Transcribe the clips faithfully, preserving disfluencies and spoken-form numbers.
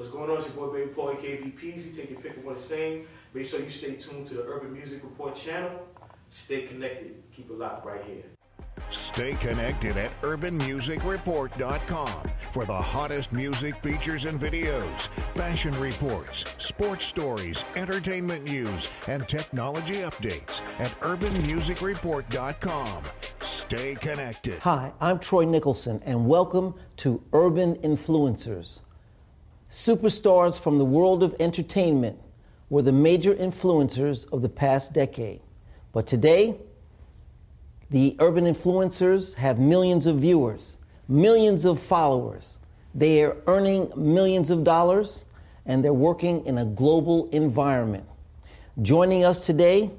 What's going on? It's your boy Baby Paul and K V P Peezy. Take your pick of what's saying. Make sure you stay tuned to the Urban Music Report channel. Stay connected. Keep it locked right here. Stay connected at urban music report dot com for the hottest music features and videos, fashion reports, sports stories, entertainment news, and technology updates at urban music report dot com. Stay connected. Hi, I'm Troy Nicholson, and welcome to Urban Influencers. Superstars from the world of entertainment were the major influencers of the past decade. But today, the urban influencers have millions of viewers, millions of followers. They are earning millions of dollars, and they're working in a global environment. Joining us today,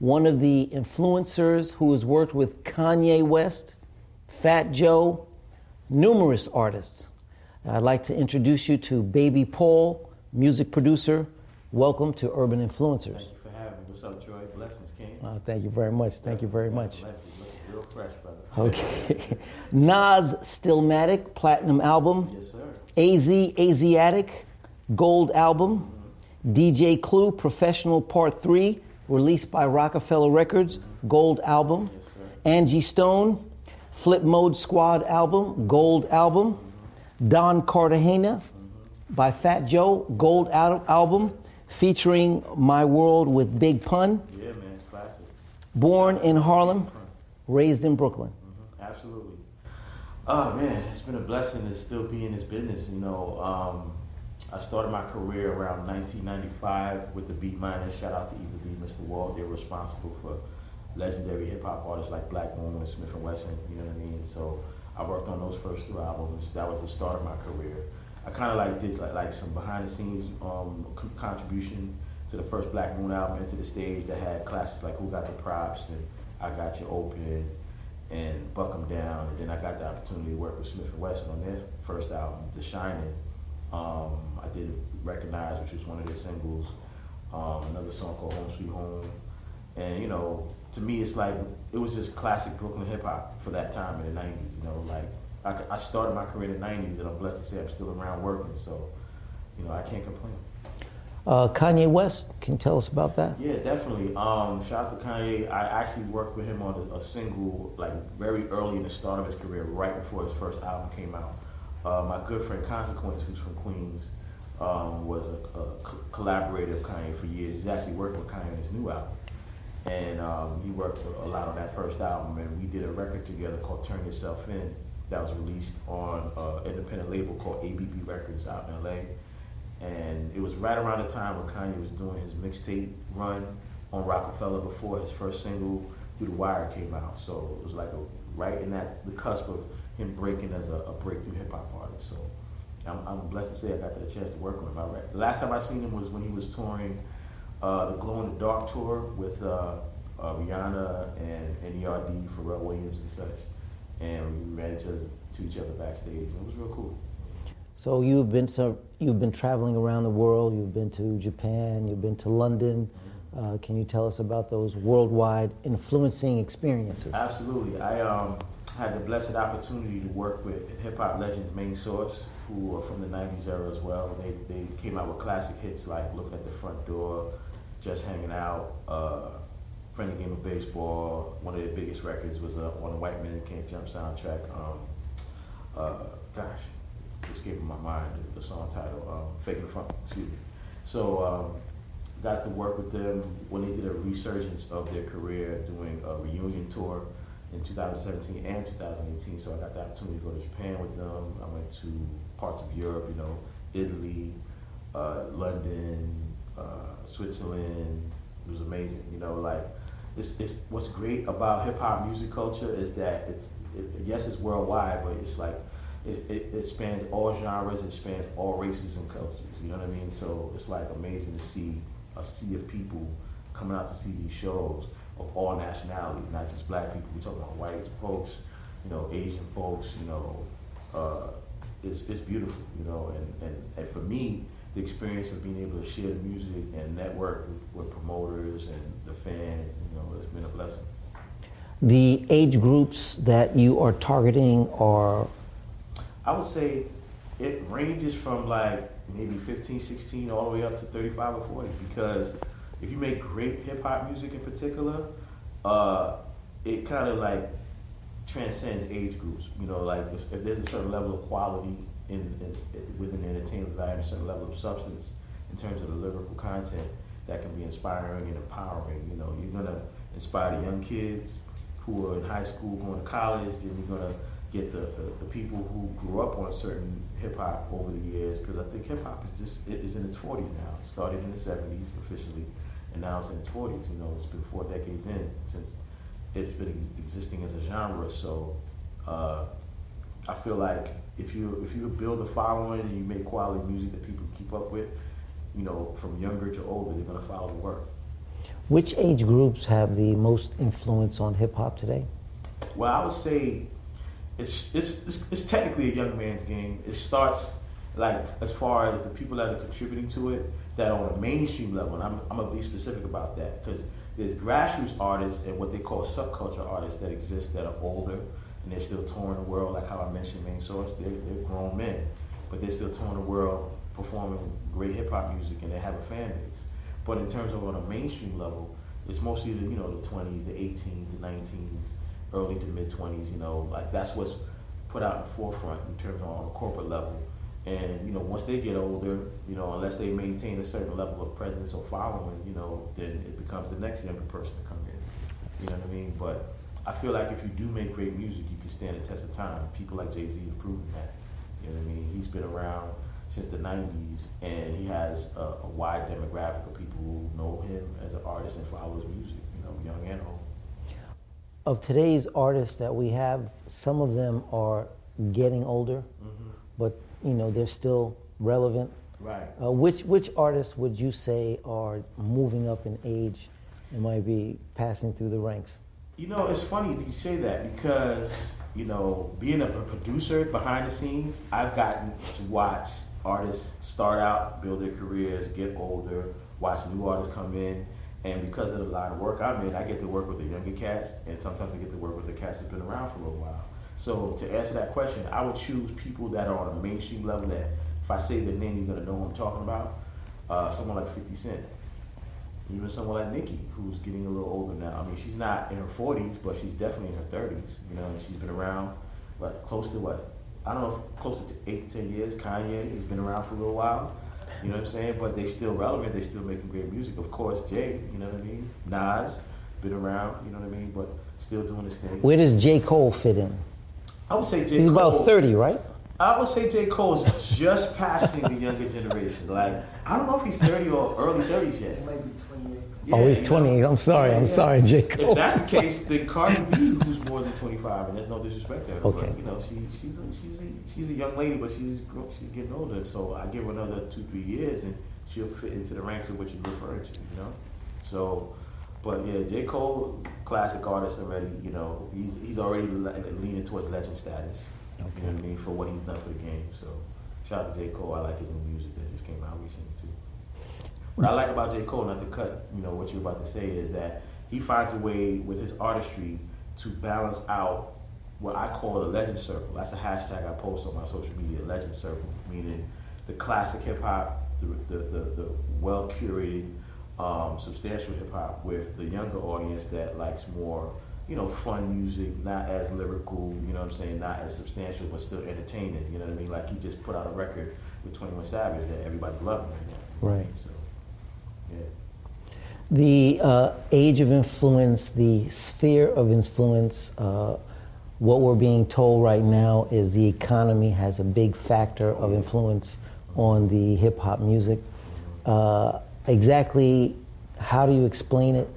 one of the influencers who has worked with Kanye West, Fat Joe, numerous artists. I'd like to introduce you to Baby Paul, music producer. Welcome to Urban Influencers. Thank you for having me. What's up, Troy? Blessings, King. Oh, thank you very much. Thank you very much. Real fresh, brother. Okay. Nas Stillmatic, platinum album. Yes, sir. A Z, Asiatic, gold album. Mm-hmm. D J Clue, Professional Part three, released by Rockefeller Records, mm-hmm. gold album. Yes, sir. Angie Stone, Flip Mode Squad album, gold album. Mm-hmm. Don Cartagena, mm-hmm. by Fat Joe, gold al- album, featuring My World with Big Pun. Yeah, man, classic. Born in Harlem. Raised in Brooklyn. Mm-hmm. Absolutely. Oh man, it's been a blessing to still be in this business. You know, um, I started my career around nineteen ninety-five with the B Minus. Shout out to Eva Lee, Mister Wald. They were responsible for legendary hip hop artists like Black Moon and Smif-N-Wessun. You know what I mean? So I worked on those first two albums. That was the start of my career. I kind of like did like, like some behind the scenes um, contribution to the first Black Moon album, Into the Stage, that had classics like Who Got the Props and I Got You Open and Buck 'Em Down, and then I got the opportunity to work with Smif-N-Wessun on their first album, The Shining. Um, I did Recognize, which was one of their singles, um, another song called Home Sweet Home. And you know, to me it's like, it was just classic Brooklyn hip hop for that time in the nineties, you know, like I, I started my career in the nineties and I'm blessed to say I'm still around working, so you know, I can't complain. Uh, Kanye West, can you tell us about that? Yeah, definitely. Um, shout out to Kanye. I actually worked with him on a, a single, like very early in the start of his career, right before his first album came out. Uh, my good friend Consequence, who's from Queens, um, was a, a co- collaborator of Kanye for years. He's actually working with Kanye on his new album. And um, he worked a lot on that first album, and we did a record together called Turn Yourself In that was released on an independent label called A B B Records out in L A. And it was right around the time when Kanye was doing his mixtape run on Rockefeller before his first single, Through the Wire, came out. So it was like a, right in that the cusp of him breaking as a, a breakthrough hip-hop artist. So I'm, I'm blessed to say I got the chance to work with him. I, the last time I seen him was when he was touring uh, the Glow in the Dark tour with uh, uh, Rihanna and N E R D, Pharrell Williams and such. And we ran to, to each other backstage. It was real cool. So you've been so you've been traveling around the world. You've been to Japan. You've been to London. Uh, can you tell us about those worldwide influencing experiences? Absolutely. I um, had the blessed opportunity to work with hip hop legends Main Source, who are from the nineties era as well. They they came out with classic hits like "Looking at the Front Door," "Just Hanging Out," uh, "Friendly Game of Baseball." One of their biggest records was uh, on the White Men Can't Jump soundtrack. Um, uh, gosh. Escaping my mind, the song title, um, Faking the Funk, excuse me. So um, got to work with them when they did a resurgence of their career doing a reunion tour in two thousand seventeen and two thousand eighteen. So I got the opportunity to go to Japan with them. I went to parts of Europe, you know, Italy, uh, London, uh, Switzerland. It was amazing, you know, like it's, it's what's great about hip hop music culture is that it's, it, yes, it's worldwide, but it's like, It, it, it spans all genres, it spans all races and cultures, you know what I mean? So it's like amazing to see a sea of people coming out to see these shows of all nationalities, not just black people. We're talking about white folks, you know, Asian folks, you know. Uh, it's it's beautiful, you know, and, and, and for me, the experience of being able to share the music and network with, with promoters and the fans, you know, it's been a blessing. The age groups that you are targeting are... I would say it ranges from like maybe fifteen, sixteen all the way up to thirty-five or forty, because if you make great hip hop music in particular, uh, it kind of like transcends age groups. You know, like if, if there's a certain level of quality in, in, in within the entertainment value, a certain level of substance in terms of the lyrical content that can be inspiring and empowering. You know, you're gonna inspire the young kids who are in high school going to college, then you're gonna get the, the, the people who grew up on certain hip hop over the years, because I think hip hop is just, it is in its forties now. It started in the seventies officially, and now it's in its forties. You know, it's been four decades in since it's been existing as a genre. So uh, I feel like if you if you build a following and you make quality music that people keep up with, you know, from younger to older, they're gonna follow the work. Which age groups have the most influence on hip hop today? Well, I would say It's, it's it's it's technically a young man's game. It starts like as far as the people that are contributing to it that are on a mainstream level, and I'm I'm gonna be specific about that, because there's grassroots artists and what they call subculture artists that exist that are older and they're still touring the world. Like how I mentioned, Main Source, they're, they're grown men, but they're still touring the world performing great hip hop music, and they have a fan base. But in terms of on a mainstream level, it's mostly the, you know, the twenties, the eighteens, the nineteens. Early to mid twenties, you know, like that's what's put out in the forefront in terms of on a corporate level. And you know, once they get older, you know, unless they maintain a certain level of presence or following, you know, then it becomes the next younger person to come in. You know what I mean? But I feel like if you do make great music, you can stand the test of time. People like Jay-Z have proven that. You know what I mean? He's been around since the nineties, and he has a, a wide demographic of people who know him as an artist and follow his music, you know, young and old. Of today's artists that we have, some of them are getting older, mm-hmm. but you know they're still relevant. Right. Uh, which which artists would you say are moving up in age and might be passing through the ranks? You know, it's funny that you say that, because you know, being a producer behind the scenes, I've gotten to watch artists start out, build their careers, get older, watch new artists come in. And because of the line of work I'm in, I get to work with the younger cats, and sometimes I get to work with the cats that have been around for a while. So to answer that question, I would choose people that are on a mainstream level that if I say their name, you're gonna know who I'm talking about. Uh, someone like fifty Cent, even someone like Nicki, who's getting a little older now. I mean, she's not in her forties, but she's definitely in her thirties. You know, and she's been around, what, close to what? I don't know, if close to eight to ten years. Kanye has been around for a little while. You know what I'm saying? But they still relevant, they still making great music. Of course, Jay, you know what I mean? Nas, been around, you know what I mean? But still doing his thing. Where does J. Cole fit in? I would say J. Cole. He's about thirty, right? I would say J. Cole's just passing the younger generation. Like, I don't know if he's thirty or early thirties yet. He might be twenty-eight. Yeah, oh, he's twenty-eight. You know? I'm sorry, yeah, I'm yeah. sorry, J. Cole. If that's the case, then Cardi B, who's more than twenty-five, and there's no disrespect there. Okay. But, you know, she, she's, a, she's, a, she's a young lady, but she's she's getting older, so I give her another two, three years, and she'll fit into the ranks of what you're referring to, you know? So, but yeah, J. Cole, classic artist already, you know, he's, he's already le- leaning towards legend status, okay. You know what I mean, for what he's done for the game. So, shout out to J. Cole. I like his new music that just came out recently, too. What I like about J. Cole, not to cut, you know, what you're about to say, is that he finds a way with his artistry to balance out what I call the legend circle. That's a hashtag I post on my social media, legend circle, meaning the classic hip hop, the the, the, the well curated, um, substantial hip hop with the younger audience that likes more, you know, fun music, not as lyrical, you know what I'm saying, not as substantial, but still entertaining, you know what I mean? Like he just put out a record with twenty-one Savage that everybody's loving right now. Right. So, yeah. The uh, age of influence, the sphere of influence, uh, what we're being told right now is the economy has a big factor of influence on the hip hop music. Uh, exactly how do you explain it,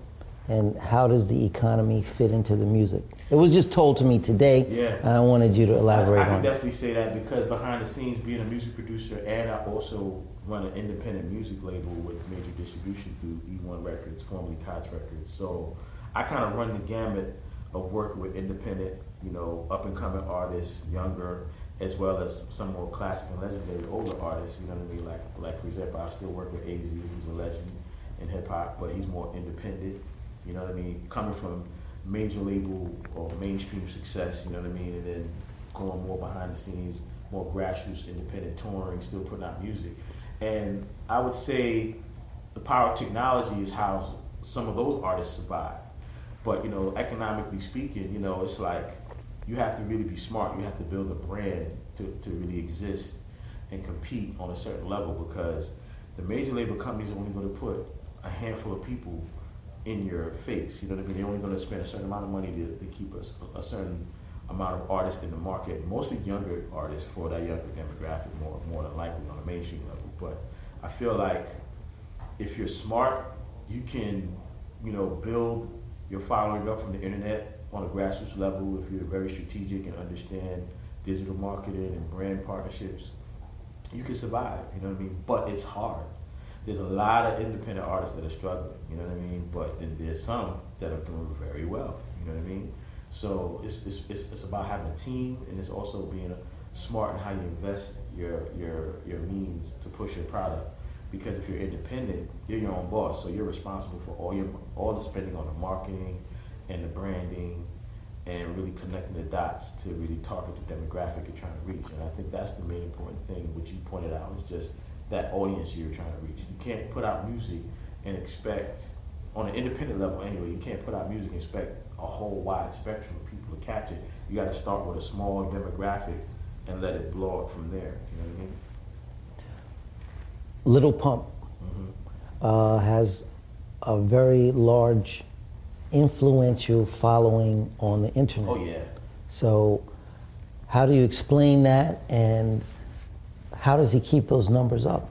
and how does the economy fit into the music? It was just told to me today, yeah. and I wanted you to elaborate I, I on it. I can definitely say that, because behind the scenes, being a music producer, and I also run an independent music label with major distribution through E one Records, formerly Koch Records. So I kind of run the gamut of working with independent, you know, up-and-coming artists, younger, as well as some more classic and legendary older artists, you know what I mean? Like, like for example, I still work with A Z, who's a legend in hip-hop, but he's more independent, you know what I mean? Coming from major label or mainstream success, you know what I mean? And then going more behind the scenes, more grassroots, independent touring, still putting out music. And I would say the power of technology is how some of those artists survive. But, you know, economically speaking, you know, it's like you have to really be smart. You have to build a brand to, to really exist and compete on a certain level, because the major label companies are only going to put a handful of people in your face. You know what I mean? They're only going to spend a certain amount of money to, to keep a, a certain amount of artists in the market, mostly younger artists for that younger demographic, more more than likely on a mainstream level. But I feel like if you're smart, you can, you know, build your following up from the internet on a grassroots level if you're very strategic and understand digital marketing and brand partnerships. You can survive, you know what I mean? But it's hard. There's a lot of independent artists that are struggling, you know what I mean? But then there's some that are doing very well, you know what I mean? So it's it's it's, it's about having a team, and it's also being smart in how you invest your your your means to push your product. Because if you're independent, you're your own boss, so you're responsible for all your all the spending on the marketing and the branding, and really connecting the dots to really target the demographic you're trying to reach. And I think that's the main important thing, which you pointed out, is just that audience you're trying to reach. You can't put out music and expect, on an independent level anyway, you can't put out music and expect a whole wide spectrum of people to catch it. You got to start with a small demographic and let it blow up from there, you know what I mean? Lil Pump mm-hmm. uh, has a very large influential following on the internet. Oh yeah. So how do you explain that, and how does he keep those numbers up?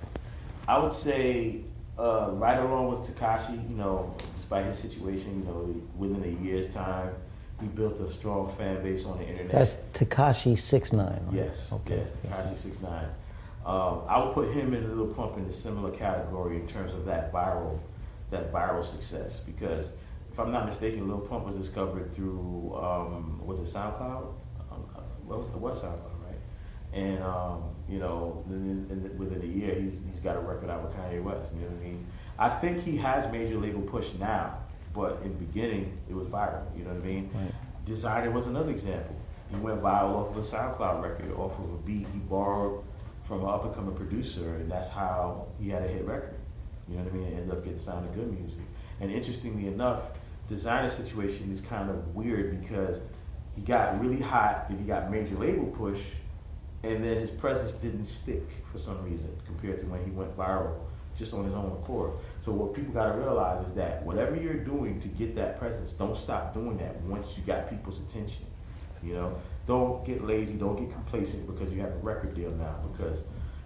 I would say uh, right along with Tekashi, you know, despite his situation, you know, within a year's time, he built a strong fan base on the internet. That's Tekashi six nine, right? Yes, okay. Yes, Tekashi six nine. Um, I would put him and Lil Pump in a similar category in terms of that viral, that viral success, because if I'm not mistaken, Lil Pump was discovered through, um, was it SoundCloud? Um, what was, it was SoundCloud, right? And, um, you know, in, in, within a year, he's, he's got a record out with Kanye West, you know what I mean? I think he has major label push now, but in the beginning, it was viral, you know what I mean? Right. Designer was another example. He went viral off of a SoundCloud record, off of a beat he borrowed from an up-and-coming producer, and that's how he had a hit record, you know what I mean? It ended up getting sounding good music. And interestingly enough, Designer's situation is kind of weird, because he got really hot and he got major label push, and then his presence didn't stick for some reason compared to when he went viral just on his own accord. So what people got to realize is that whatever you're doing to get that presence, don't stop doing that once you got people's attention. You know, don't get lazy, don't get complacent because you have a record deal now, because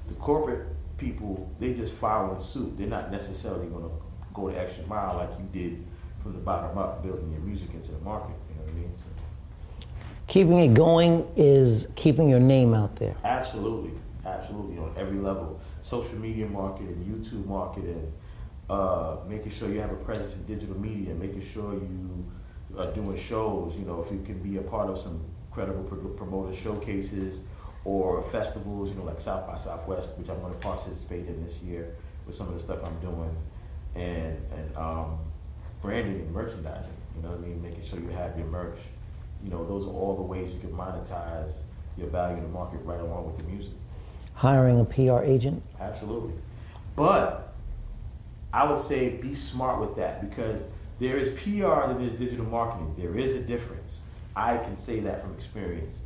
the corporate people, they just following suit. They're not necessarily going to go the extra mile like you did from the bottom up, building your music into the market, you know what I mean? So keeping it going is keeping your name out there. Absolutely, absolutely, on every level. Social media marketing, YouTube marketing, uh, making sure you have a presence in digital media, making sure you are doing shows, you know, if you can be a part of some credible promoter showcases or festivals, you know, like South by Southwest, which I'm gonna participate in this year with some of the stuff I'm doing, and, and um, branding and merchandising, you know what I mean? Making sure you have your merch. You know, those are all the ways you can monetize your value in the market right along with the music. Hiring a P R agent? Absolutely. But I would say be smart with that, because there is P R and there's digital marketing. There is a difference. I can say that from experience.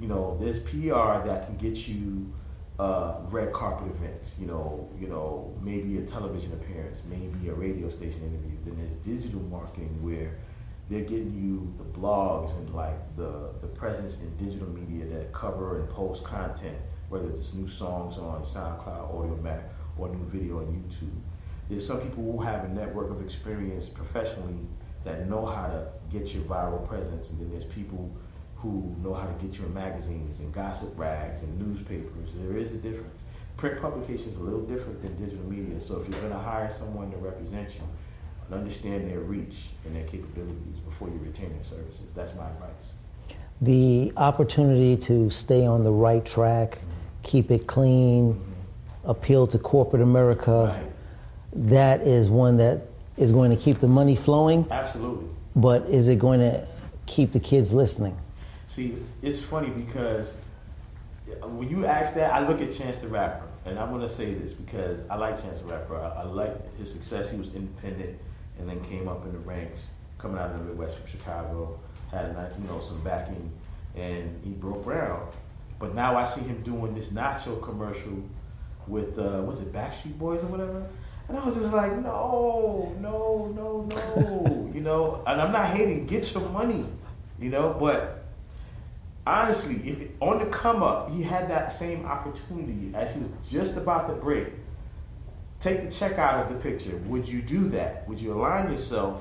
You know, there's P R that can get you Uh, red carpet events, you know, you know, maybe a television appearance, maybe a radio station interview. Then there's digital marketing where they're getting you the blogs and like the, the presence in digital media that cover and post content, whether it's new songs on SoundCloud, AudioMac, or new video on YouTube. There's some people who have a network of experience professionally that know how to get your viral presence, and then there's people who know how to get you in magazines and gossip rags and newspapers. There is a difference. Print publication is a little different than digital media, so if you're gonna hire someone to represent you, understand their reach and their capabilities before you retain their services. That's my advice. The opportunity to stay on the right track, mm-hmm. keep it clean, mm-hmm. appeal to corporate America, right. That is one that is going to keep the money flowing. Absolutely. But is it going to keep the kids listening? See, it's funny because when you ask that, I look at Chance the Rapper, and I want to say this because I like Chance the Rapper. I, I like his success. He was independent and then came up in the ranks, coming out of the Midwest from Chicago, had you know some backing, and he broke ground. But now I see him doing this nacho commercial with uh, was it Backstreet Boys or whatever, and I was just like, no, no, no, no, you know. And I'm not hating. Get your money, you know, but. Honestly, if, on the come up, he had that same opportunity as he was just about to break. Take the check out of the picture. Would you do that? Would you align yourself?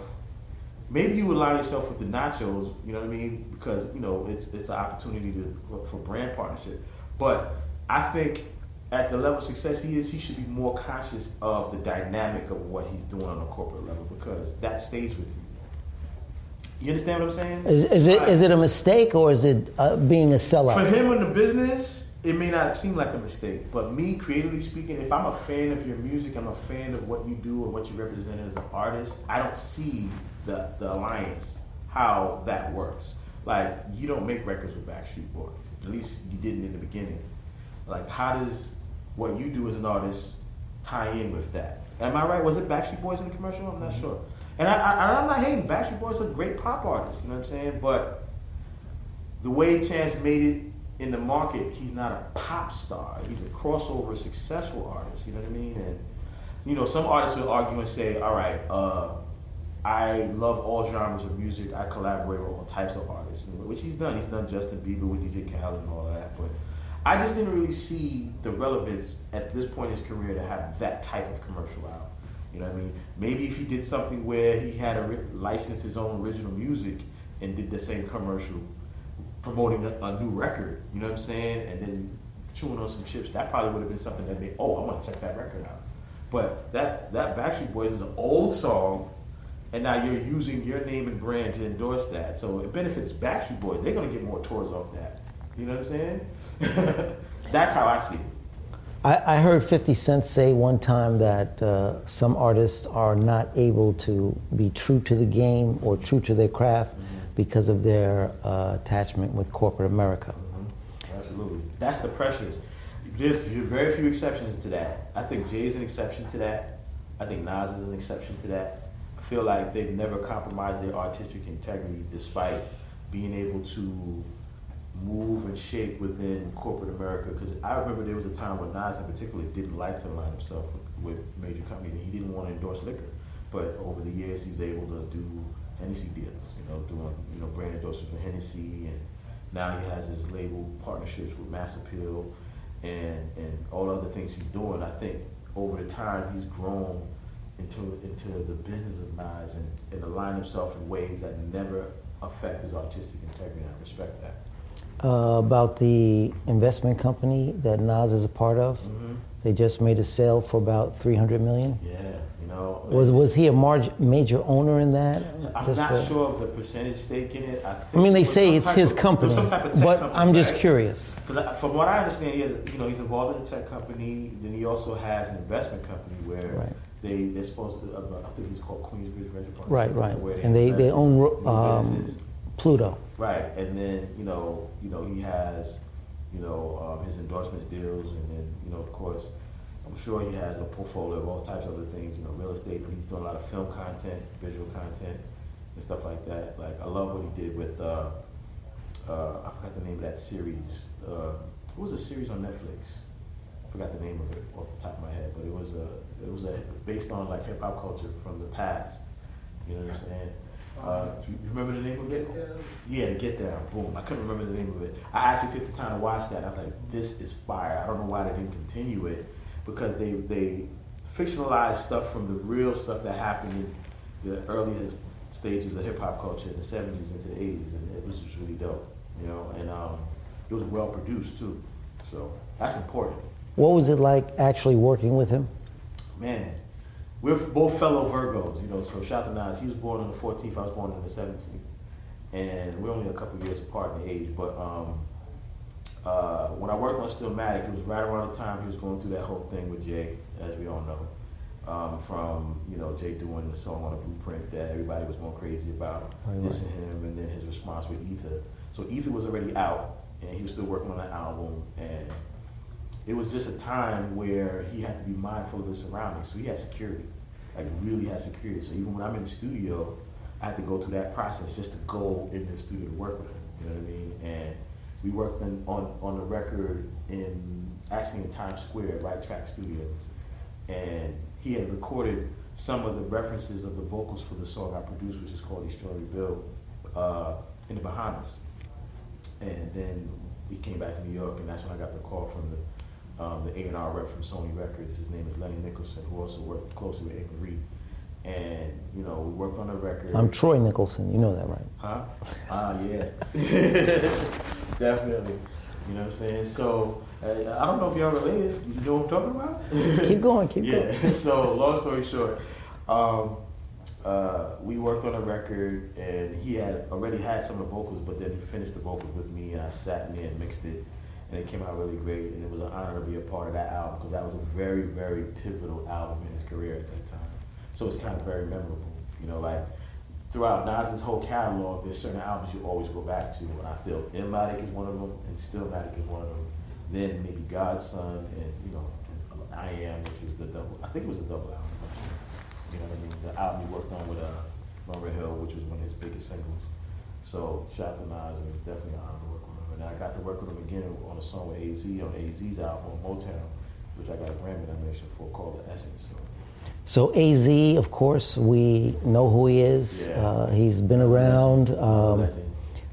Maybe you align yourself with the nachos, you know what I mean? Because, you know, it's it's an opportunity to for brand partnership. But I think at the level of success he is, he should be more conscious of the dynamic of what he's doing on a corporate level because that stays with you. You understand what I'm saying? Is, is it right. Is it a mistake or is it uh, being a sellout? For him in the business, it may not seem like a mistake. But me, creatively speaking, if I'm a fan of your music, I'm a fan of what you do or what you represent as an artist, I don't see the, the alliance, how that works. Like, you don't make records with Backstreet Boys. At least you didn't in the beginning. Like, how does what you do as an artist tie in with that? Am I right? Was it Backstreet Boys in the commercial? I'm not mm-hmm. sure. And I, I, I'm not hating. Backstreet Boys are great pop artists, you know what I'm saying? But the way Chance made it in the market, he's not a pop star. He's a crossover successful artist, you know what I mean? And, you know, some artists will argue and say, all right, uh, I love all genres of music. I collaborate with all types of artists, which he's done. He's done Justin Bieber with D J Khaled and all that. But I just didn't really see the relevance at this point in his career to have that type of commercial out. You know what I mean? Maybe if he did something where he had a license his own original music and did the same commercial promoting a, a new record, you know what I'm saying? And then chewing on some chips, that probably would have been something that made, oh, I want to check that record out. But that, that Backstreet Boys is an old song, and now you're using your name and brand to endorse that. So it benefits Backstreet Boys. They're going to get more tours off that. You know what I'm saying? That's how I see it. I heard fifty Cent say one time that uh, some artists are not able to be true to the game or true to their craft mm-hmm. because of their uh, attachment with corporate America. Mm-hmm. Absolutely. That's the pressures. There's very few exceptions to that. I think Jay's an exception to that. I think Nas is an exception to that. I feel like they've never compromised their artistic integrity despite being able to move and shape within corporate America, because I remember there was a time when Nas in particular didn't like to align himself with, with major companies, and he didn't want to endorse liquor. But over the years, he's able to do Hennessy deals, you know, doing you know brand endorsements for Hennessy, and now he has his label partnerships with Mass Appeal, and and all other things he's doing. I think over the time he's grown into into the business of Nas and, and aligned himself in ways that never affect his artistic integrity. And I respect that. Uh, about the investment company that Nas is a part of. Mm-hmm. They just made a sale for about three hundred million dollars. Yeah, you know. Was was he a marg- major owner in that? I'm just not a, sure of the percentage stake in it. I, think I mean, they say it's his of, company, some type of tech but company, I'm just right? curious. Because from what I understand, he has, you know, he's involved in a tech company. Then he also has an investment company where right. they, they're supposed to, uh, I think it's called Queensbridge Venture Partners. Right, right. Where they and they, they own um, Pluto. Right, and then you know, you know, he has, you know, um, his endorsement deals, and then you know, of course, I'm sure he has a portfolio of all types of other things, you know, real estate. But he's doing a lot of film content, visual content, and stuff like that. Like I love what he did with, uh, uh, I forgot the name of that series. Uh, it was a series on Netflix. I forgot the name of it off the top of my head, but it was a, it was a based on like hip hop culture from the past. You know what I'm saying? Uh, do you remember the name of it? Yeah, Get Down. Boom. I couldn't remember the name of it. I actually took the time to watch that. I was like, this is fire. I don't know why they didn't continue it, because they they fictionalized stuff from the real stuff that happened in the earliest stages of hip hop culture in the seventies into the eighties, and it was just really dope, you know. And um, it was well produced too, so that's important. What was it like actually working with him? Man. We're both fellow Virgos, you know, so shout to Nas. He was born on the fourteenth, I was born on the seventeenth. And we're only a couple years apart in age, but um, uh, when I worked on Stillmatic, it was right around the time he was going through that whole thing with Jay, as we all know. Um, from, you know, Jay doing the song on a blueprint that everybody was going crazy about, dissing him, and then his response with Ether. So Ether was already out, and he was still working on an album, and it was just a time where he had to be mindful of his surroundings. So he had security, like really had security. So even when I'm in the studio, I had to go through that process just to go into the studio to work with him, you know what I mean? And we worked in, on, on the record in, actually in Times Square, Right Track Studios. And he had recorded some of the references of the vocals for the song I produced, which is called Extraordinary Bill, uh, in the Bahamas. And then we came back to New York, and that's when I got the call from the um, the A and R rep from Sony Records. His name is Lenny Nicholson, who also worked closely with Akin Reed. And, you know, we worked on the record. I'm Troy Nicholson, you know that, right? Huh? Ah, uh, yeah. Definitely. You know what I'm saying? So, uh, I don't know if y'all related. You know what I'm talking about? Keep going, keep yeah. going. So, long story short, um, uh, we worked on a record, and he had already had some of the vocals, but then he finished the vocals with me, and I sat in there and mixed it, and it came out really great, and it was an honor to be a part of that album, because that was a very, very pivotal album in his career at that time. So it's kind of very memorable. You know, like, throughout Nas' whole catalog, there's certain albums you always go back to, and I feel Illmatic is one of them, and Stillmatic is one of them. Then maybe Godson, and, you know, and I Am, which was the double, I think it was the double album. You know what I mean? The album he worked on with uh, Lauren Hill, which was one of his biggest singles. So shout out to Nas, and it was definitely an honor to work with him. And I got to work with him again on a song with A Z, on A Z's album, Motown, which I got a Grammy nomination for, called The Essence. So. So A Z, of course, we know who he is. Yeah. Uh, he's been around. Um,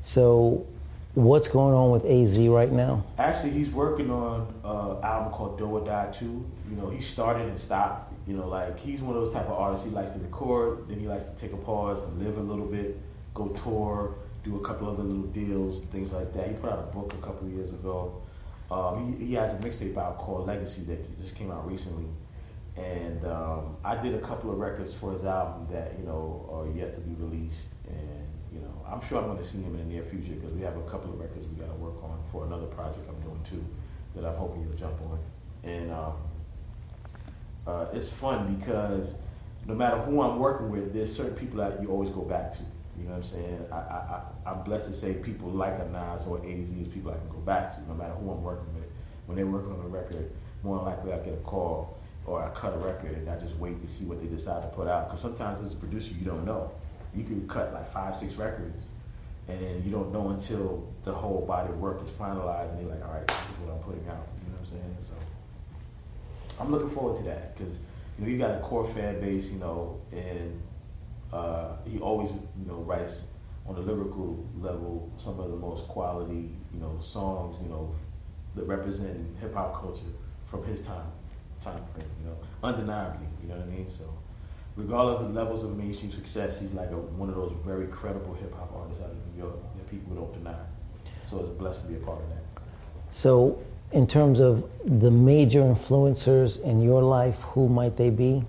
so what's going on with A Z right now? Actually, he's working on an album called Do or Die two. You know, he started and stopped. You know, like, he's one of those type of artists. He likes to record, then he likes to take a pause and live a little bit, go tour, do a couple other little deals, things like that. He put out a book a couple of years ago. Um, he, he has a mixtape out called Legacy that just came out recently. And um, I did a couple of records for his album that, you know, are yet to be released. And, you know, I'm sure I'm going to see him in the near future, because we have a couple of records we got to work on for another project I'm doing too that I'm hoping he'll jump on. And um, uh, it's fun because no matter who I'm working with, there's certain people that you always go back to. You know what I'm saying? I, I, I, I'm blessed to say people like a Nas or A Z is people I can go back to no matter who I'm working with. When they're working on a record, more than likely I get a call, or I cut a record and I just wait to see what they decide to put out. Because sometimes as a producer, you don't know. You can cut like five, six records, and you don't know until the whole body of work is finalized and you're like, all right, this is what I'm putting out. You know what I'm saying? So I'm looking forward to that, because, you know, he's got a core fan base, you know, and uh, he always, you know, writes on a lyrical level some of the most quality, you know, songs, you know, that represent hip hop culture from his time. Time frame, you know, undeniably, you know what I mean? So, regardless of the levels of mainstream success, he's like a, one of those very credible hip-hop artists out of New York that people don't deny. So it's a blessing to be a part of that. So, in terms of the major influencers in your life, who might they be?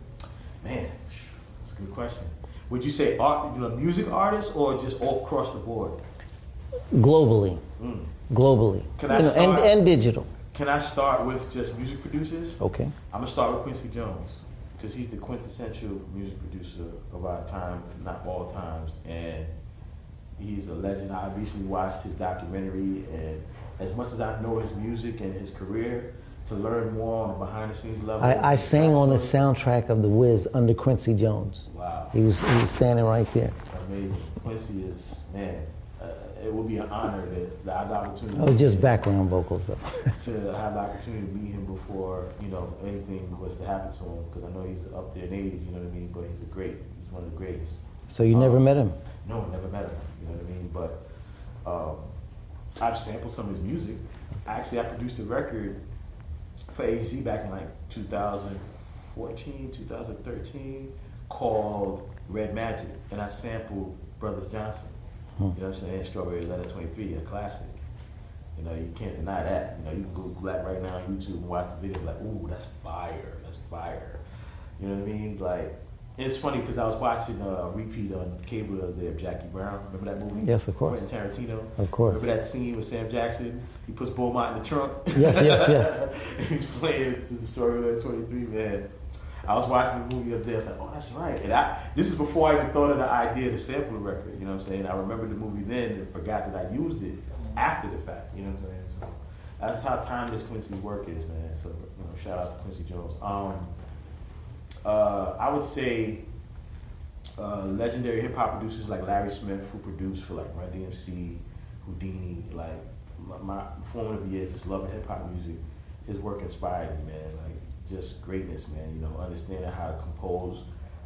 Man, that's a good question. Would you say art, you know, music artists, or just all across the board? Globally. Mm. Globally. Can I you know, start? And, and digital. Can I start with just music producers? Okay. I'm going to start with Quincy Jones, because he's the quintessential music producer of our time, if not all times, and he's a legend. I recently watched his documentary, and as much as I know his music and his career, to learn more on the behind-the-scenes level. I, I sang on the soundtrack of The Wiz under Quincy Jones. Wow. He was, he was standing right there. Amazing. Quincy is, man. It would be an honor that, that I had the opportunity. That was just background vocals, though. To have the opportunity to meet him before, you know, anything was to happen to him, because I know he's up there in age, you know what I mean. But he's a great, he's one of the greatest. So you um, never met him? No, never met him. You know what I mean. But um, I've sampled some of his music. Actually, I produced a record for A Z back in like two thousand fourteen, two thousand thirteen, called Red Magic, and I sampled Brothers Johnson. You know what I'm saying? Strawberry Letter twenty-three, a classic. You know, you can't deny that. You know, you can Google that right now on YouTube and watch the video, like, ooh, that's fire, that's fire. You know what I mean? Like, it's funny because I was watching a repeat on cable the other day of Jackie Brown. Remember that movie? Yes, of course. Quentin Tarantino. Of course. Remember that scene with Sam Jackson? He puts Beaumont in the trunk. Yes, yes, yes. He's playing the Strawberry Letter twenty-three, man. I was watching the movie up there, I was like, oh, that's right. And I, this is before I even thought of the idea to sample the record, you know what I'm saying? I remembered the movie then and forgot that I used it. after the fact. You know what I'm saying? So that's how timeless Quincy's work is, man. So you know, shout out to Quincy Jones. Um, uh, I would say uh, legendary hip hop producers like Larry Smith, who produced for like Run D M C, Houdini, like my, my formative years just loving hip hop music. His work inspires me, man. Like just greatness, man. You know, understanding how to compose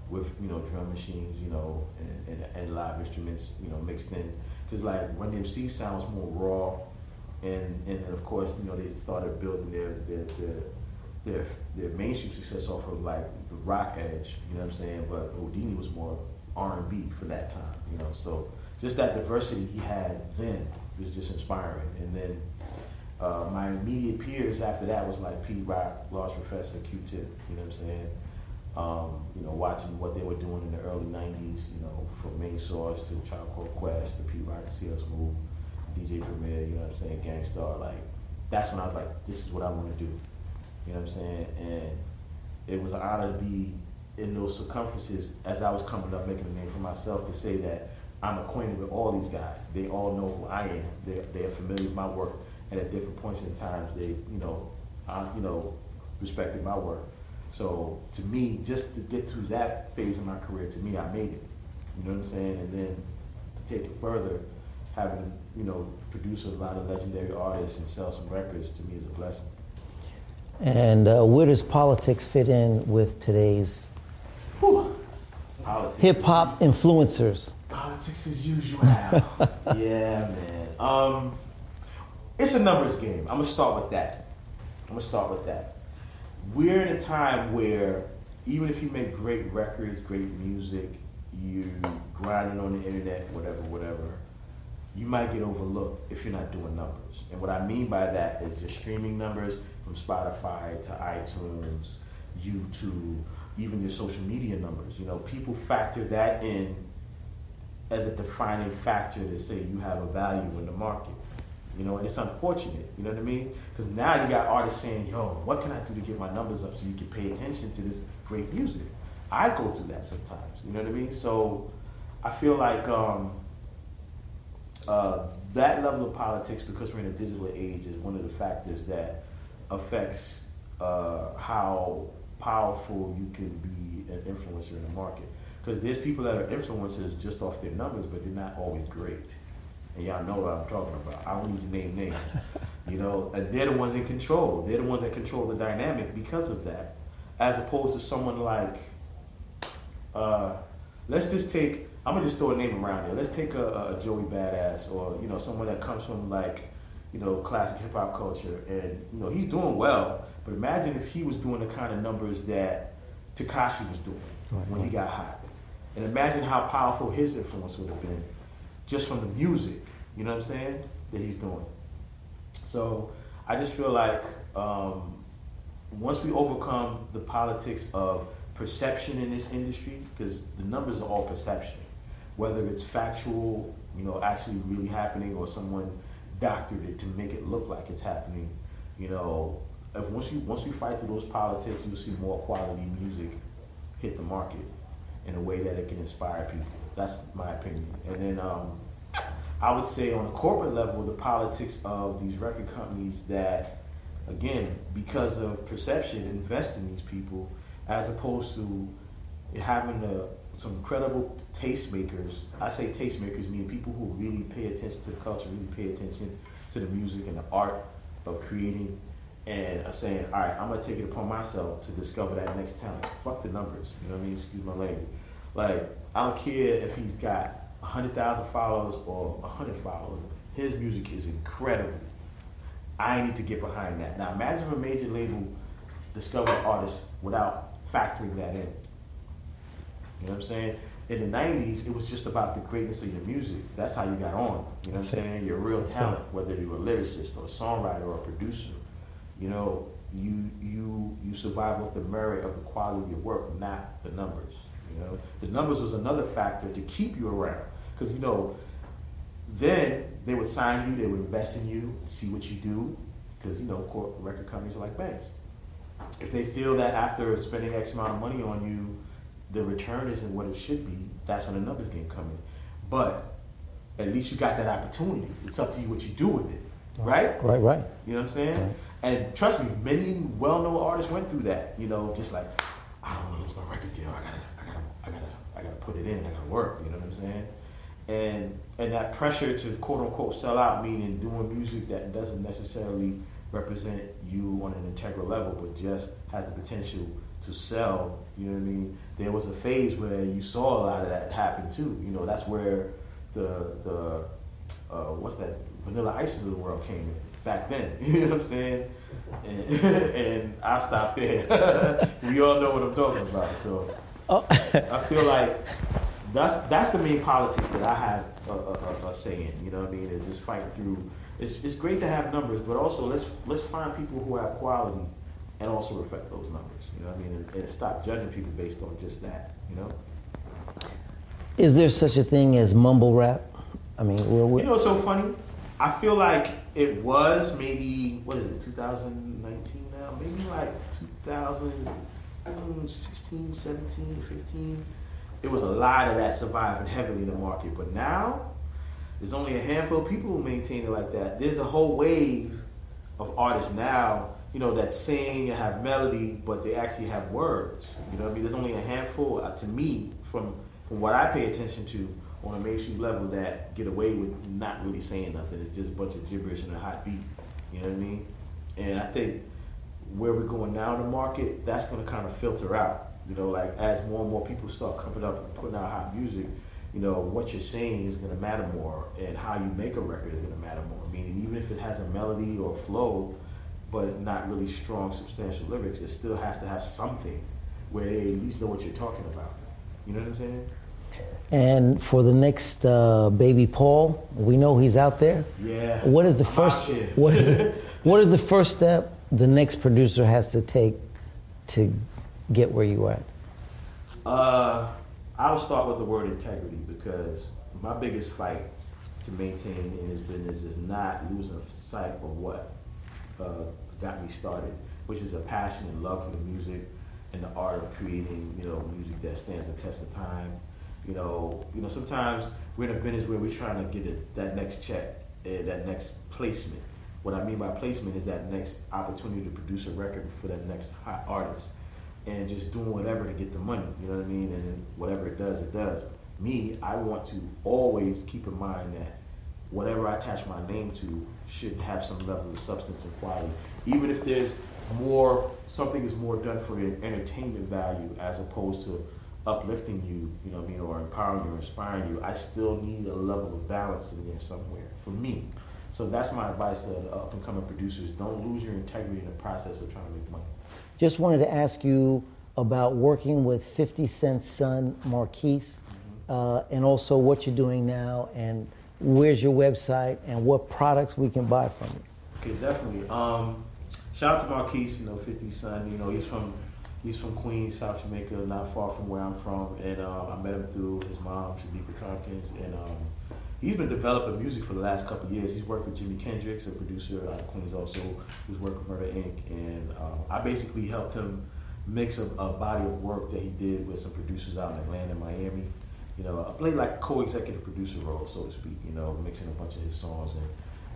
with, you know, drum machines, you know, and, and, and live instruments, you know, mixed in. Because like Run D M C sounds more raw. And, and of course, you know, they started building their their, their their their mainstream success off of like the rock edge, you know what I'm saying? But Houdini was more R and B for that time, you know? So just that diversity he had then was just inspiring. And then uh, my immediate peers after that was like P-Rock, Large Professor, Q-Tip, you know what I'm saying? Um, you know, watching what they were doing in the early nineties, you know, from Main Source to Child Called Quest to P-Rock and C L's Move. D J Premier, you know what I'm saying, Gangstar, like, that's when I was like, this is what I want to do, you know what I'm saying, and it was an honor to be in those circumferences as I was coming up, making a name for myself, to say that I'm acquainted with all these guys, they all know who I am, they're, they're familiar with my work, and at different points in time, they, you know, I, you know, respected my work, so to me, just to get through that phase of my career, to me, I made it, you know what I'm saying, and then to take it further, having, you know, produce a lot of legendary artists and sell some records to me is a blessing. And uh, where does politics fit in with today's hip hop influencers? Politics as usual. Yeah, man. Um, it's a numbers game. I'm gonna start with that. I'm gonna start with that. We're in a time where even if you make great records, great music, you grinding on the internet, whatever, whatever. You might get overlooked if you're not doing numbers. And what I mean by that is your streaming numbers from Spotify to iTunes, YouTube, even your social media numbers. You know, people factor that in as a defining factor to say you have a value in the market. You know, and it's unfortunate, you know what I mean? Because now you got artists saying, yo, what can I do to get my numbers up so you can pay attention to this great music? I go through that sometimes, you know what I mean? So I feel like, um, Uh, that level of politics, because we're in a digital age, is one of the factors that affects uh, how powerful you can be an influencer in the market. Because there's people that are influencers just off their numbers, but they're not always great. And y'all know what I'm talking about. I don't need to name names. You know, and they're the ones in control. They're the ones that control the dynamic because of that. As opposed to someone like, uh, let's just take... I'm gonna just throw a name around there. Let's take a, a Joey Badass, or you know, someone that comes from like, you know, classic hip hop culture, and you know, he's doing well. But imagine if he was doing the kind of numbers that Tekashi was doing when he got hot, and imagine how powerful his influence would have been just from the music. You know what I'm saying? That he's doing. So I just feel like um, once we overcome the politics of perception in this industry, because the numbers are all perception. Whether it's factual, you know, actually really happening, or someone doctored it to make it look like it's happening, you know, if once you once we fight through those politics, you'll see more quality music hit the market in a way that it can inspire people. That's my opinion. And then um, I would say on a corporate level, the politics of these record companies that, again, because of perception, invest in these people as opposed to having a some credible tastemakers. I say tastemakers mean people who really pay attention to the culture, really pay attention to the music and the art of creating, and are saying, all right, I'm gonna take it upon myself to discover that next talent. Fuck the numbers, you know what I mean? Excuse my language. Like, I don't care if he's got one hundred thousand followers or one hundred followers. His music is incredible. I need to get behind that. Now, imagine if a major label discovered an artist without factoring that in. You know what I'm saying? In the nineties, it was just about the greatness of your music. That's how you got on. You know what I'm saying? Your real talent, whether you were a lyricist or a songwriter or a producer. You know, you you you survive with the merit of the quality of your work, not the numbers. You know, the numbers was another factor to keep you around, because you know, then they would sign you, they would invest in you, see what you do, because you know, corporate record companies are like banks. If they feel that after spending X amount of money on you, the return isn't what it should be, that's when the numbers game come in. But at least you got that opportunity. It's up to you what you do with it, right? Right, right. You know what I'm saying? Right. And trust me, many well-known artists went through that. You know, just like, I don't want to lose my record deal. I gotta, I gotta, I gotta, I gotta put it in. I gotta work. You know what I'm saying? And and that pressure to quote unquote sell out, meaning doing music that doesn't necessarily represent you on an integral level, but just has the potential to sell. You know what I mean? There was a phase where you saw a lot of that happen too. You know, that's where the the uh, what's that Vanilla Ices of the world came in. Back then, you know what I'm saying, and, and I stopped there. We all know what I'm talking about, so oh. I feel like that's that's the main politics that I have a, a, a say in. You know what I mean? And just fighting through. It's it's great to have numbers, but also let's let's find people who have quality and also reflect those numbers. You know what I mean? And, and stop judging people based on just that. You know? Is there such a thing as mumble rap? I mean, we're, we're... you know, what's so funny. I feel like it was maybe, what is it, two thousand nineteen now? Maybe like two thousand sixteen, seventeen, fifteen. It was a lot of that surviving heavily in the market. But now, there's only a handful of people who maintain it like that. There's a whole wave of artists now, you know, that sing and have melody, but they actually have words. You know what I mean? There's only a handful, uh, to me, from, from what I pay attention to, on a mainstream level that get away with not really saying nothing. It's just a bunch of gibberish and a hot beat. You know what I mean? And I think where we're going now in the market, that's going to kind of filter out. You know, like as more and more people start coming up and putting out hot music, you know, what you're saying is going to matter more, and how you make a record is going to matter more. Meaning, even if it has a melody or a flow, but not really strong, substantial lyrics, it still has to have something where they at least know what you're talking about. You know what I'm saying? And for the next uh, Baby Paul, we know he's out there. Yeah. What is the I'm first? What is the, what is the first step the next producer has to take to get where you at? Uh, I'll start with the word integrity, because my biggest fight to maintain in this business is not losing sight of what uh, got me started, which is a passion and love for the music and the art of creating, you know, music that stands the test of time. You know, you know. Sometimes we're in a business where we're trying to get it, that next check, uh, that next placement. What I mean by placement is that next opportunity to produce a record for that next hot artist, and just doing whatever to get the money. You know what I mean? And whatever it does, it does. Me, I want to always keep in mind that whatever I attach my name to should have some level of substance and quality, even if there's more. Something is more done for the entertainment value as opposed to uplifting you, you know what I mean, or empowering you or inspiring you. I still need a level of balance in there somewhere for me. So that's my advice to up-and-coming producers. Don't lose your integrity in the process of trying to make money. Just wanted to ask you about working with fifty Cent's son, Marquise, mm-hmm. uh, and also what you're doing now, and where's your website, and what products we can buy from you. Okay, definitely. Um, shout out to Marquise, you know, fifty's son. You know, he's from... He's from Queens, South Jamaica, not far from where I'm from, and um, I met him through his mom, Shabika Tompkins, and um, he's been developing music for the last couple of years. He's worked with Jimi Kendrix, a producer out of Queens also, who's worked with Murder Incorporated, and um, I basically helped him mix a, a body of work that he did with some producers out in Atlanta and Miami. You know, I played like co-executive producer role, so to speak, you know, mixing a bunch of his songs, and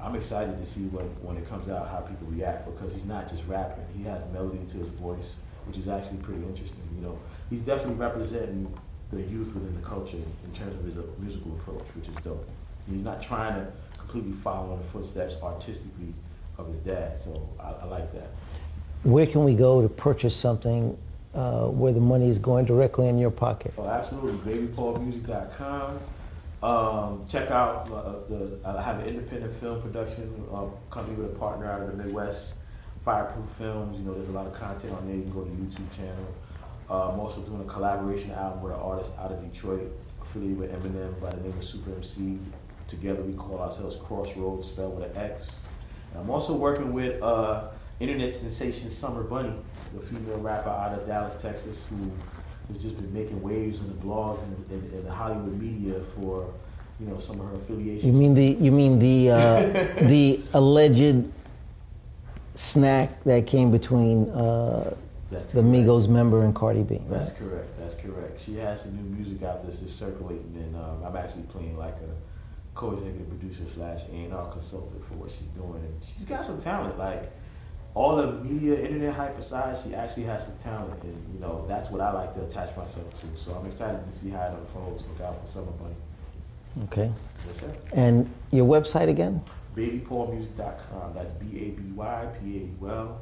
I'm excited to see what, when it comes out, how people react, because he's not just rapping, he has melody to his voice, which is actually pretty interesting. You know, he's definitely representing the youth within the culture in terms of his musical approach, which is dope. And he's not trying to completely follow in the footsteps artistically of his dad, so I, I like that. Where can we go to purchase something uh, where the money is going directly in your pocket? Oh, absolutely, baby paul music dot com. Um, check out, uh, the, I have an independent film production uh, company with a partner out of the Midwest, Fireproof Films. You know, there's a lot of content on there. You can go to the YouTube channel. Uh, I'm also doing a collaboration album with an artist out of Detroit, affiliated with Eminem, by the name of Super M C. Together we call ourselves Crossroads, spelled with an X. And I'm also working with uh, internet sensation Summer Bunny, the female rapper out of Dallas, Texas, who has just been making waves in the blogs and, and, and the Hollywood media for, you know, some of her affiliations. You mean the you mean the uh, the alleged snack that came between uh, the Migos member and Cardi B. Right? That's correct. That's correct. She has some new music out that's just circulating, and um, I'm actually playing like a co-executive producer slash A and R consultant for what she's doing, and she's got some talent. Like all the media, internet hype aside, she actually has some talent, and you know that's what I like to attach myself to. So I'm excited to see how it unfolds. Look out for Summer Bunny. Okay. Yes, sir. And your website again? baby paul music dot com. That's B A B Y P A U L.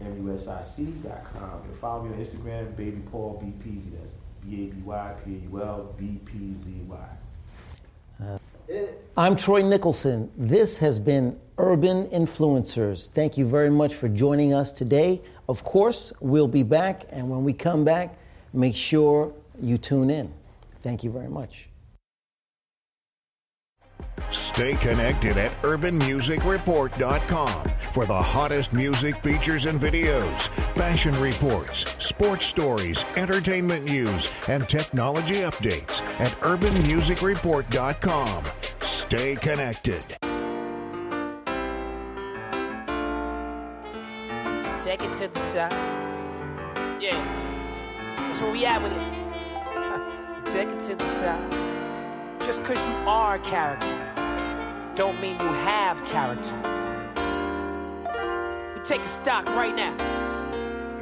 M U S I C dot com. And follow me on Instagram, Baby Paul B Peezy. That's B A B Y P A U L B P Z Y. Uh, I'm Troy Nicholson. This has been Urban Influencers. Thank you very much for joining us today. Of course, we'll be back. And when we come back, make sure you tune in. Thank you very much. Stay connected at urban music report dot com for the hottest music features and videos, fashion reports, sports stories, entertainment news, and technology updates at urban music report dot com. Stay connected. Take it to the top. Yeah. That's where we at with it. Take it to the top. Just because you are a character don't mean you have character. We take a stock right now.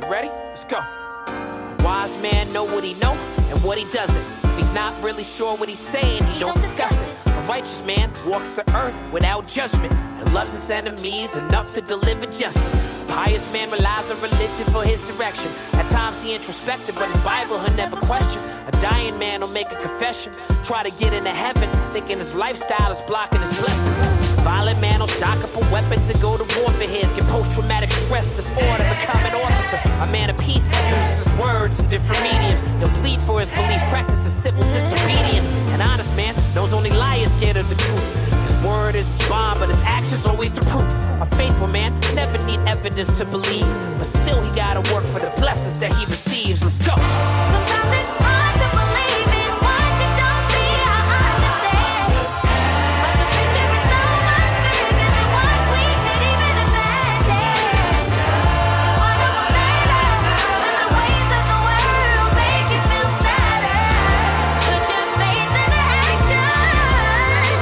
You ready? Let's go. A wise man know what he know and what he doesn't. If he's not really sure what he's saying, he, he don't, don't discuss it. it. A righteous man walks the earth without judgment and loves his enemies enough to deliver justice. The pious man relies on religion for his direction. At times he introspective, but his Bible he'll never question. A dying man will make a confession, try to get into heaven, thinking his lifestyle is blocking his blessing. A violent man will stock up on weapons and go to war for his. Get post-traumatic stress disorder, become an officer. A man of peace uses his words in different mediums. He'll plead for his beliefs, practices civil disobedience. An honest man knows only liars scared of the truth. His word is his bond, but his action's always the proof. A faithful man never need evidence to believe, but still he gotta work for the blessings that he receives. Let's go. Sometimes it's hard to believe in what you don't see or understand, but the picture is so much bigger than what we could even imagine. It's why no one matter when the waves of the world make you feel shattered. Put your faith in the action,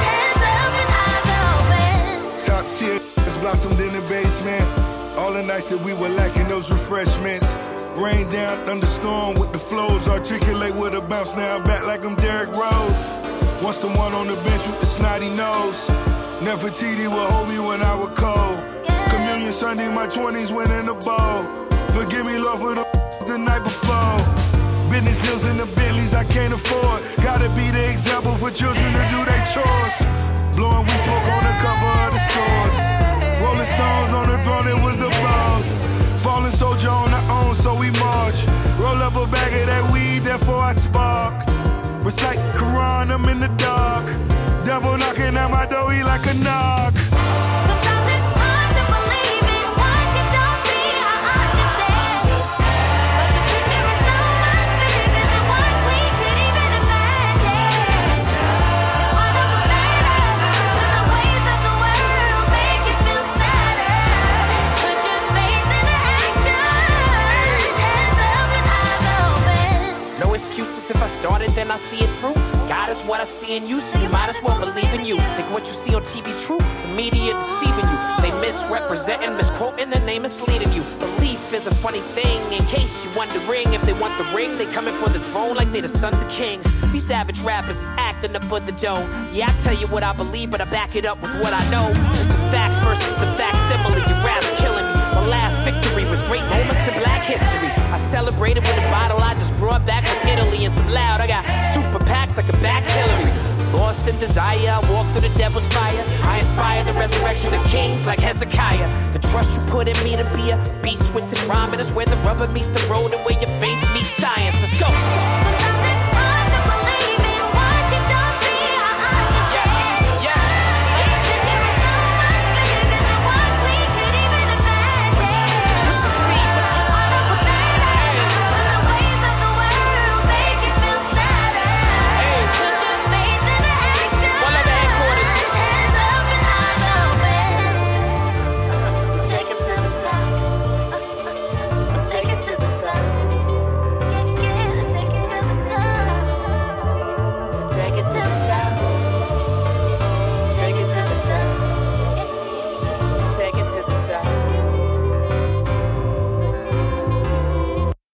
hands up and eyes open. Top tier has blossomed in the basement. All the nights that we were lacking those refreshments. Rain down, thunderstorm with the flows. Articulate with a bounce, now I'm back like I'm Derrick Rose. Once the one on the bench with the snotty nose. Nefertiti would hold me when I was cold. Communion Sunday, my twenties went in the bowl. Forgive me, Lord, for the, the night before. Business deals in the Bentleys I can't afford. Gotta be the example for children to do their chores. Blowing weed smoke on the cover of the source. Rolling Stones on the throne, it was the boss. Fallen soldier on our own, so we march. Roll up a bag of that weed, therefore I spark. Recite the Quran, I'm in the dark. Devil knocking at my door, he like a knock. Sometimes it's hard to believe in what you don't see or understand, but the picture is so much bigger than what we could even imagine. It's why no one matter when the waves of the world make you feel shattered. Put your faith in the action, hands up and eyes open. No excuses, if I started then I see it through. God is what I see in you, so you might as well believe in you. Think what you see on T V true, the media deceiving you. They misrepresenting, misquoting, then they misleading you. Belief is a funny thing, in case you're wondering. If they want the ring, they coming for the throne like they the sons of kings. These savage rappers is acting up for the dough. Yeah, I tell you what I believe, but I back it up with what I know. It's the facts versus the facsimile, your rap's killing me. My last victory was great moments in black history. I celebrated with a bottle I just brought back from Italy and some loud. I got super packs like a back Hillary. Lost in desire, I walk through the devil's fire. I inspire the resurrection of kings like Hezekiah. The trust you put in me to be a beast with this rhyme, and it's where the rubber meets the road and where your